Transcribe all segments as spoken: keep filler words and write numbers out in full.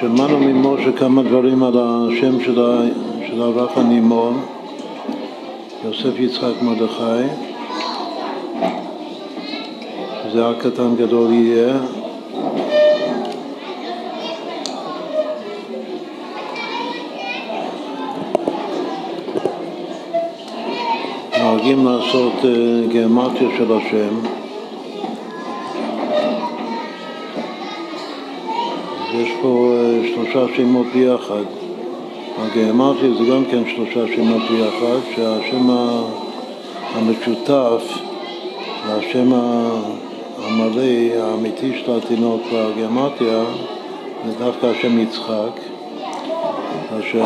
שמענו ממשה כמה דברים על השם של הרב הנימון, יוסף יצחק מרדכי, שזה הר קטן גדול יהיה. נוהגים לעשות גרמטיה של השם. יש פה שלושה שמות ביחד. הגרמטיה זה גם כן שלושה שמות ביחד, שהשם המשותף והשם המלא, האמיתי של התינוק והגרמטיה, זה דווקא השם יצחק. אשר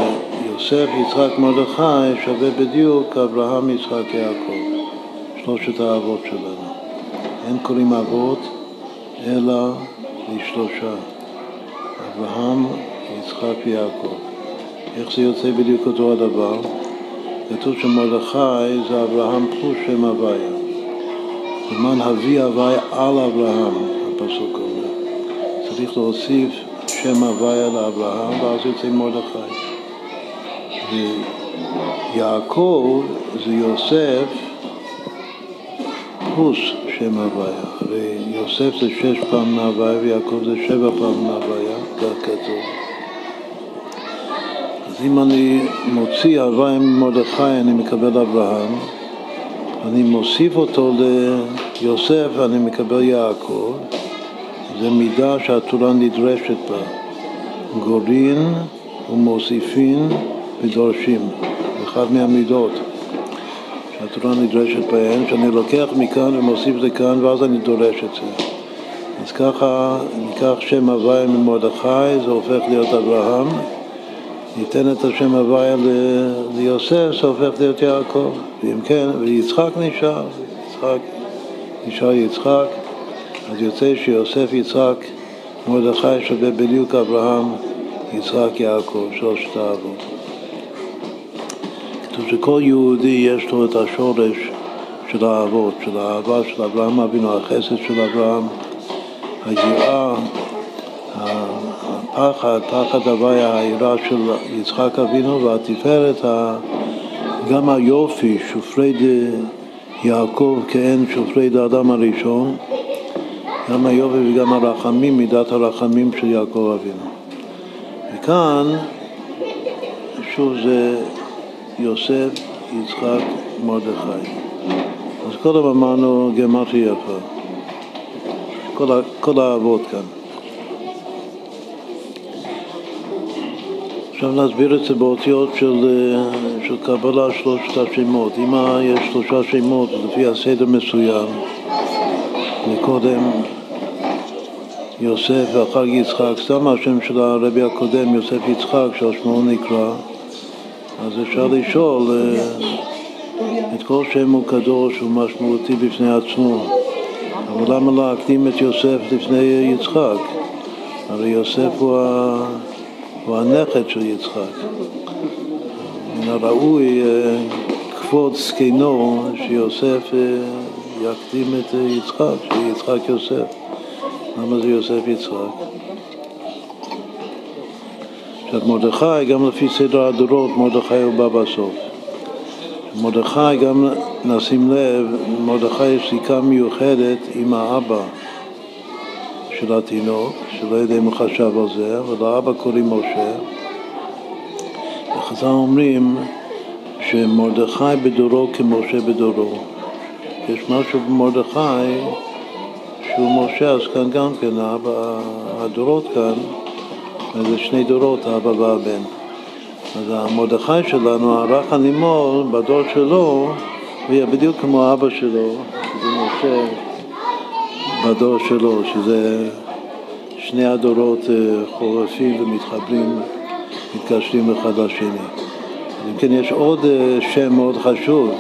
יוסף יצחק מרדכי שווה בדיוק אברהם יצחק יעקב, שלושת האבות שלנו. הם קוראים אבות אלא לשלושה, אברהם יצחק יעקב. איך זה יוצא בדיוק אותו הדבר? כתוב שמרדכי זה אברהם פלוס שם הוויה, למען הביא הוויה על אברהם. הפסוק אומר צריך להוסיף שם הוויה לאברהם, ואז יוצא מרדכי. ויעקב זה יוסף פלוס שם הוויה, ויוסף זה שש פעם מהוויה ויעקב זה שבע פעם מהוויה, כך כתוב. אז אם אני מוציא הוויה ממרדכי אני מקבל אברהם, אני מוסיף אותו ליוסף אני מקבל יעקב. זה מידה שהתורה נדרשת בה, גורין ומוסיפין ודורשים, אחד מהמידות שהתורה נדרשת בהן, שאני לוקח מכאן ומוסיף זה כאן ואז אני דורש את זה. אז ככה ניקח שם הוויה ממרדכי, זה הופך להיות אברהם, ניתן את השם הוויה ליוסף, זה הופך להיות יעקב, ואם כן, ויצחק נשאר, יצחק נשאר יצחק. אז יוצא שיוסף יצחק מרדכי שווה בדיוק אברהם יצחק יעקב, שלושת האבות. כתוב שכל יהודי יש לו את השורש של האבות, של האהבה של אברהם אבינו, החסד של אברהם, היראה, הפחד, פחד הוויה, היראה של יצחק אבינו, והתפארת, גם היופי, שופרי יעקב כעין שופרי האדם הראשון, גם היובי וגם הרחמים, מידת הרחמים של יעקב אבינו. וכאן, שוב זה יוסף, יצחק, מרדכי. אז קודם אמרנו גמטריה יפה. כל, כל האבות כאן. עכשיו נסביר את זה באותיות של, של קבלה שלושת השמות. אם יש שלושה שמות, לפי הסדר מסוים, מקודם יוסף ואחר יצחק, סתם השם של הרבי הקודם יוסף יצחק שהשמו נקרא, אז אפשר לשאול את כל שם הוא קדוש ומשמעותי בפני עצמו, אבל למה להקדים את יוסף לפני יצחק? הרי יוסף הוא, ה... הוא הנכד של יצחק, מן הראוי כבוד זקנו שיוסף יקדים את יצחק, שיצחק יוסף. למה זה יוסף יצחק? עכשיו מרדכי, גם לפי סדר הדורות, מרדכי הוא בא בסוף. מרדכי, גם נשים לב, מרדכי יש סיכה מיוחדת עם האבא של התינוק, שלא יודע אם הוא חשב על זה, אבל האבא קוראים משה. וחז"ל אומרים שמרדכי בדורו כמשה בדורו. יש משהו במרדכי שהוא משה, אז כאן גם כן, האבא, הדורות כאן, זה שני דורות, האבא והבן. אז המרדכי שלנו, הרך הנימול, בדור שלו, הוא בדיוק כמו האבא שלו, שזה משה, בדור שלו, שזה שני הדורות חורפים ומתחברים, מתקשרים אחד לשני. אם כן, יש עוד שם מאוד חשוב,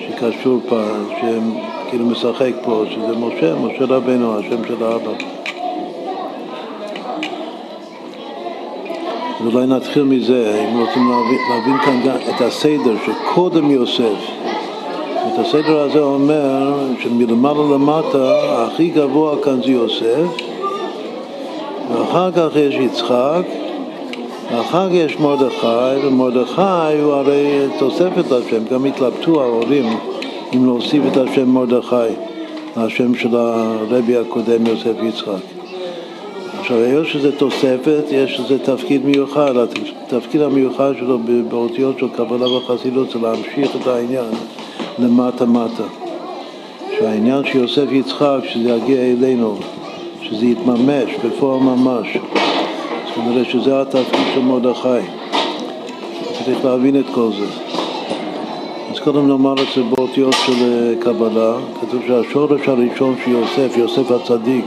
שקשור פעם, שהם כאילו משחק פה, שזה משה, משה רבנו, השם של האבא. אז אולי נתחיל מזה, אם רוצים להבין, להבין כאן את הסדר שקודם יוסף. את הסדר הזה אומר שמלמעלה למטה, הכי גבוה כאן זה יוסף, ואחר כך יש יצחק, ואחר כך יש מרדכי, ומרדכי הוא הרי תוספת השם, גם התלבטו ההורים אם להוסיף את השם מרדכי, השם של הרבי הקודם יוסף יצחק. עכשיו, יש איזו תוספת, יש איזה תפקיד מיוחד, התפקיד המיוחד שלו באותיות של קבלה וחסידות זה להמשיך את העניין למטה-מטה. שהעניין שיוסף יצחק, שזה יגיע אלינו, שזה יתממש, בפועל ממש. זאת אומרת שזה התפקיד של מרדכי. צריך להבין את כל זה. אז קודם נאמר את זה באותיות של קבלה, כתוב שהשורש הראשון של יוסף, יוסף הצדיק,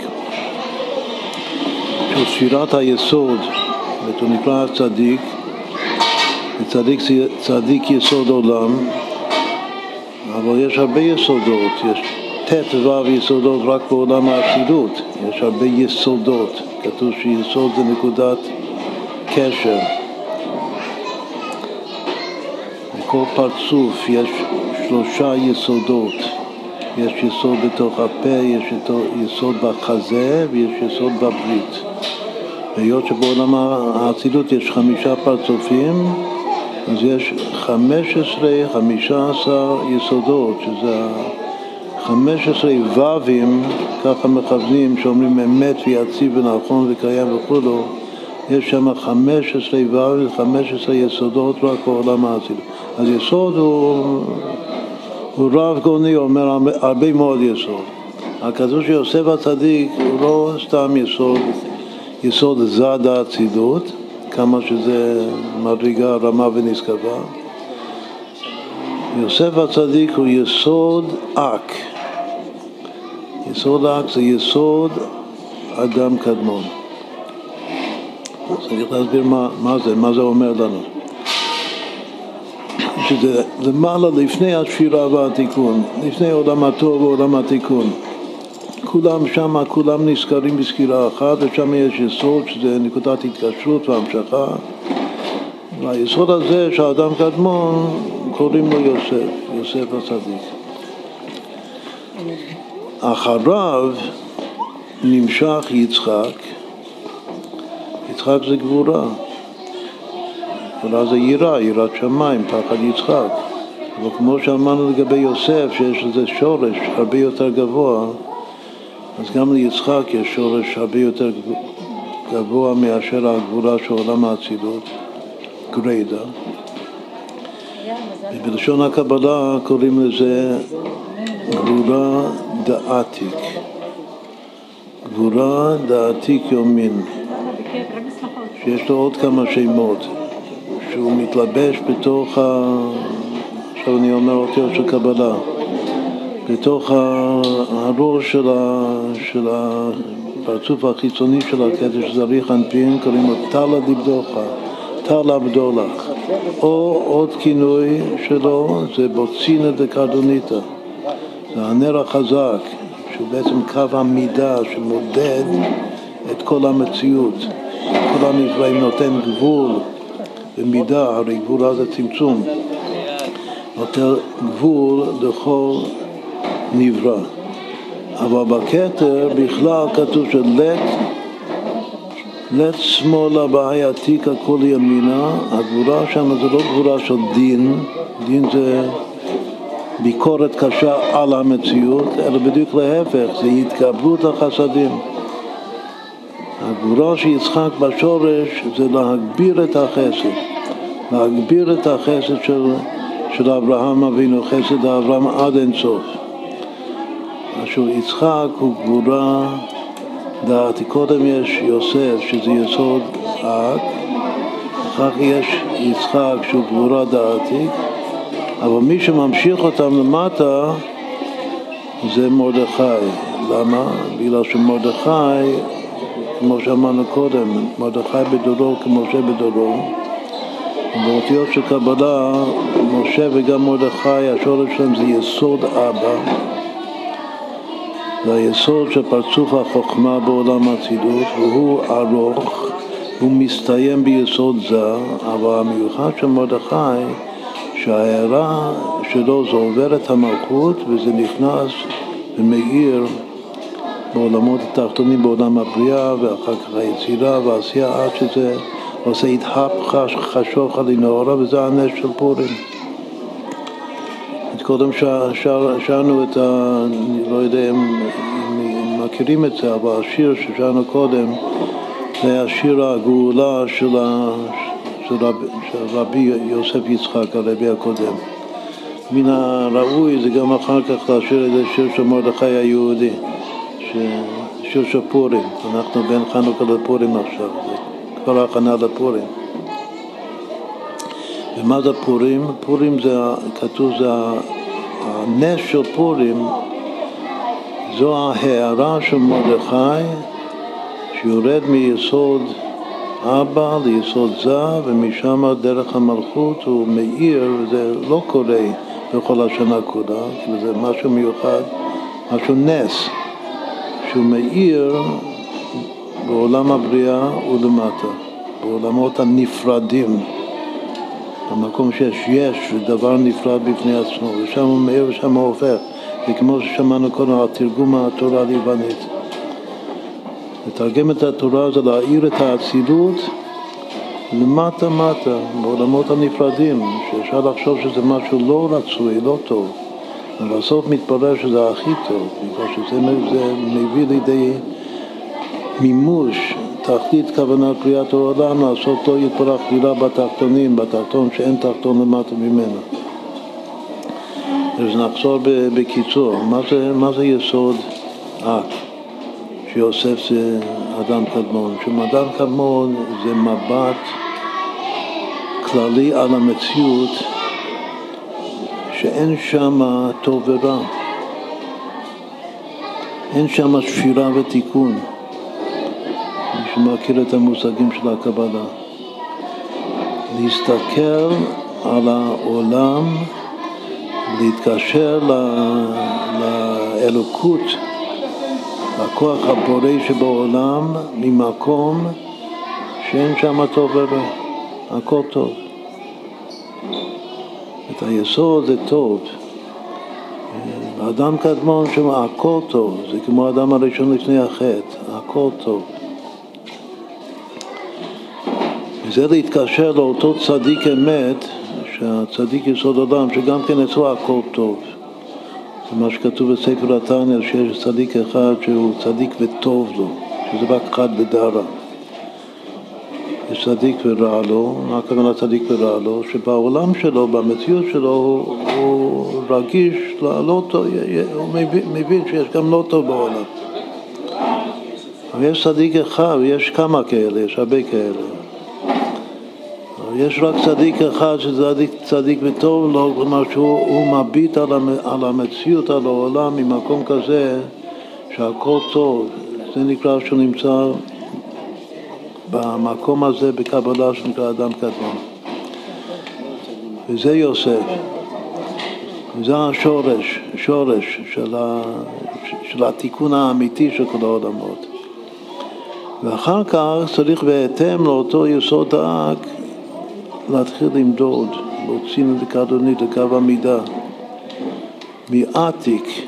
הוא ספירת היסוד, הוא נקרא הצדיק, וצדיק צדיק יסוד עולם, אבל יש הרבה יסודות, יש תת וו יסודות רק בעולם האצילות, יש הרבה יסודות, כתוב שיסוד זה נקודת קשר. בכל פרצוף יש שלושה יסודות. יש יסוד בתוך הפה, יש יסוד בחזה ויש יסוד בברית. היות שבעולם האצילות יש חמישה פרצופים, אז יש חמש עשרה, חמישה עשר יסודות, שזה חמש עשרה וווים, ככה מכוונים שאומרים אמת ויציב ונכון וקיים וכולו, יש שם חמש עשרה וווים, חמש עשרה יסודות רק בעולם האצילות. אז יסוד הוא... הוא רב גוני, אומר הרבה מאוד יסוד. הכתוב שיוסף הצדיק הוא לא סתם יסוד, יסוד זד הצידות, כמה שזה מדרגה רמה ונשכבה. יוסף הצדיק הוא יסוד אק. יסוד אק זה יסוד אדם קדמון. צריך להסביר מה, מה זה, מה זה אומר לנו. שזה למעלה לפני השפירה והתיקון, לפני עולם הטוב ועולם התיקון. כולם שם, כולם נזכרים בסקירה אחת, ושם יש יסוד שזה נקודת התקשרות והמשכה. והיסוד הזה שהאדם קדמון קוראים לו יוסף, יוסף הצדיק. אחריו נמשך יצחק, יצחק זה גבורה. גבולה זה יראה, יראת שמיים, פחד יצחק. וכמו שאמרנו לגבי יוסף, שיש איזה שורש הרבה יותר גבוה, אז גם ליצחק יש שורש הרבה יותר גבוה מאשר הגבולה של עולם האצילות, גרידה. ובלשון הקבלה קוראים לזה גבולה דעתיק. גבולה דעתיק יומין. שיש לו עוד כמה שמות. שהוא מתלבש בתוך ה... עכשיו אני אומר אותיות של קבלה, בתוך הראש של, ה... של הפרצוף החיצוני של הקדש זריח אנפין, קוראים לו טלה דבדוחה, טלה בדולח, או עוד כינוי שלו זה בוצינה דקרדונית, זה הנר החזק, שהוא בעצם קו המידה שמודד את כל המציאות, כל המזוואים נותן גבול במידה, הרי גבול אז הצמצום, יותר גבול לכל נברא. אבל בכתר בכלל כתוב שלט, לט שמאלה בעייתיק הכל ימינה, הגבולה שם זה לא גבולה של דין, דין זה ביקורת קשה על המציאות, אלא בדיוק להפך, זה התקבלות החסדים. הגבולה שיצחק בשורש זה להגביר את החסד, להגביר את החסד של, של אברהם אבינו, חסד האברהם עד אינסוף. אשר יצחק הוא גבולה דעת. קודם יש יוסף שזה יסוד אק, אחר כך יש יצחק שהוא גבולה דעתי, אבל מי שממשיך אותם למטה זה מרדכי. למה? בגלל שמרדכי, כמו שאמרנו קודם, מרדכי בדורו כמשה בדורו. באותיות של קבלה, משה וגם מרדכי, השורש שלהם זה יסוד אבא. זה היסוד של פרצוף החוכמה בעולם הצידות, והוא ארוך, הוא מסתיים ביסוד זה, אבל המיוחד של מרדכי, שההערה שלו זה עובר את המלכות, וזה נכנס ומאיר בעולמות התחתונים, בעולם הבריאה ואחר כך היצירה והעשייה, עד שזה עושה התהפכה חשוך לנאורה, וזה הנס של פורים. קודם ששרנו את ה... לא יודע אם מכירים את זה, אבל השיר ששרנו קודם זה השיר הגאולה של, ה... של, רב... של רבי יוסף יצחק, הרבי הקודם. מן הראוי זה גם אחר כך לשיר את זה שיר של מרדכי היהודי, ש... שיר של פורים. אנחנו בין חנוכה לפורים עכשיו, זה כבר הכנה לפורים. ומה זה פורים? פורים זה, כתוב, זה הנס של פורים, זו ההערה של מרדכי שיורד מיסוד אבא ליסוד זה, ומשם דרך המלכות הוא מאיר, וזה לא קורה בכל השנה כולה, וזה משהו מיוחד, משהו נס, שהוא מאיר בעולם הבריאה ולמטה, בעולמות הנפרדים. במקום שיש יש ודבר נפרד בפני עצמו, ושם הוא מאיר ושם הוא הופך. וכמו ששמענו קודם, התרגום התורה הליוונית. לתרגם את התורה זה להאיר את האצילות למטה-מטה, בעולמות הנפרדים, שאפשר לחשוב שזה משהו לא רצוי, לא טוב. ובסוף מתברר שזה הכי טוב, בגלל שזה מביא לידי מימוש. תחתית כוונת בריאת העולם, לעשות לא יתברך דירה בתחתונים, בתחתון שאין תחתון למטה ממנה. אז נחזור בקיצור, מה זה, מה זה יסוד אק? שיוסף זה אדם קדמון. שאדם קדמון זה מבט כללי על המציאות, שאין שם טוב ורע. אין שם שפירה ותיקון. שמכיר את המושגים של הקבלה. להסתכל על העולם, להתקשר לאלוקות, לכוח הבורא שבעולם, ממקום שאין שם טוב ורע, הכל טוב. את היסוד זה טוב. אדם קדמון שאומר, הכל טוב, זה כמו האדם הראשון לפני החטא, הכל טוב. זה להתקשר לאותו צדיק אמת, שהצדיק יסוד עולם, שגם כן אצלו הכל טוב. זה מה שכתוב בספר התניא, שיש צדיק אחד שהוא צדיק וטוב לו, שזה רק חד ודרה. יש צדיק ורע לו, מה הכוונה צדיק ורע לו? שבעולם שלו, במציאות שלו, הוא, הוא רגיש ללא טוב, הוא מבין, מבין שיש גם לא טוב בעולם. אבל יש צדיק אחד, ויש כמה כאלה, יש הרבה כאלה. יש רק צדיק אחד שצדיק צדיק וטוב לו, כלומר שהוא מביט על, המ, על המציאות, על העולם, ממקום כזה שהכל טוב. זה נקרא שהוא נמצא במקום הזה בקבלה שנקרא אדם קדמון. וזה יוסף. וזה השורש, שורש של, ה, של התיקון האמיתי של כל העולמות. ואחר כך צריך בהתאם לאותו יסוד דק, להתחיל למדוד, בוצינה דקרדונית, לקו המידה, מעתיק.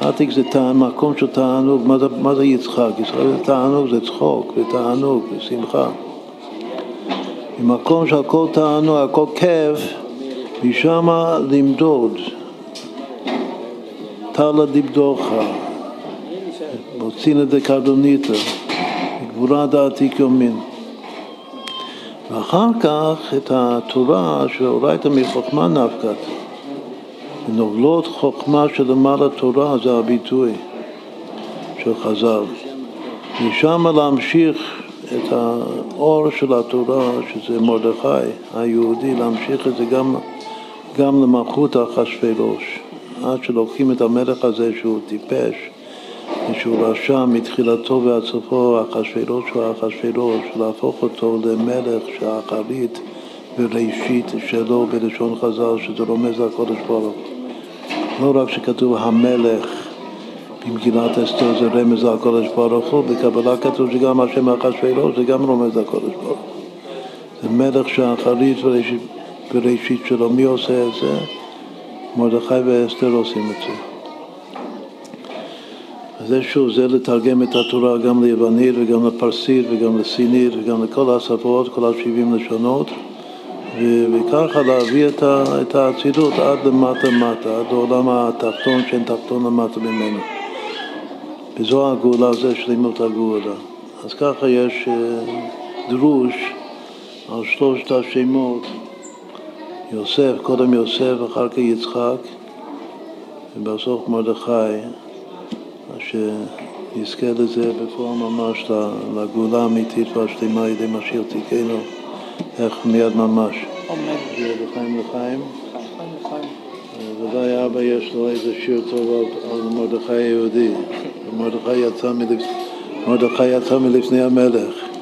עתיק זה מקום של תענוג. מה זה, מה זה יצחק? יצחק זה תענוג, זה צחוק, זה תענוג, זה שמחה. במקום של כל תענוג, הכל כיף, משם למדוד. תלה דבדוחה, בוצינה דקרדונית, גבולה דעתיק יומין. ואחר כך את התורה שהורייתא מחוכמה נפקת, נובלות חוכמה שלמעלה תורה, זה הביטוי של חז"ל. משם להמשיך את האור של התורה, שזה מרדכי היהודי, להמשיך את זה גם, גם למלכות אחשוורוש, עד שלוקחים את המלך הזה שהוא טיפש, שהוא רשע מתחילתו ועד סופו, אחשוורוש הוא אחשוורוש, להפוך אותו למלך שהאחרית וראשית שלו בלשון חז"ל, שזה רומז לקודש ברוך הוא. לא רק שכתוב המלך במגילת אסתר זה רמז לקודש ברוך הוא, בקבלה כתוב שגם השם אחשוורוש זה גם רומז לקודש ברוך הוא. זה מלך שהאחרית וראשית שלו. מי עושה את זה? מרדכי ואסתר עושים את זה. זה שוב, זה לתרגם את התורה גם ליוונית וגם לפרסית וגם לסינית וגם לכל השפות, כל השבעים לשונות, וככה להביא את הצידות עד למטה מטה, עד לעולם התחתון שאין תחתון למטה ממנו. וזו הגאולה, זה שלמות הגאולה. אז ככה יש דרוש על שלושת השמות, יוסף, קודם יוסף, אחר כך יצחק, ובסוף מרדכי, שנזכה לזה בפועל ממש לגאולה האמיתית והשלמה ידי משיח צדקנו, איך מיד ממש. אמן. זה לחיים לחיים. ודאי אבא יש לו איזה שיר טוב על מרדכי היהודי. מרדכי יצא מלפני המלך.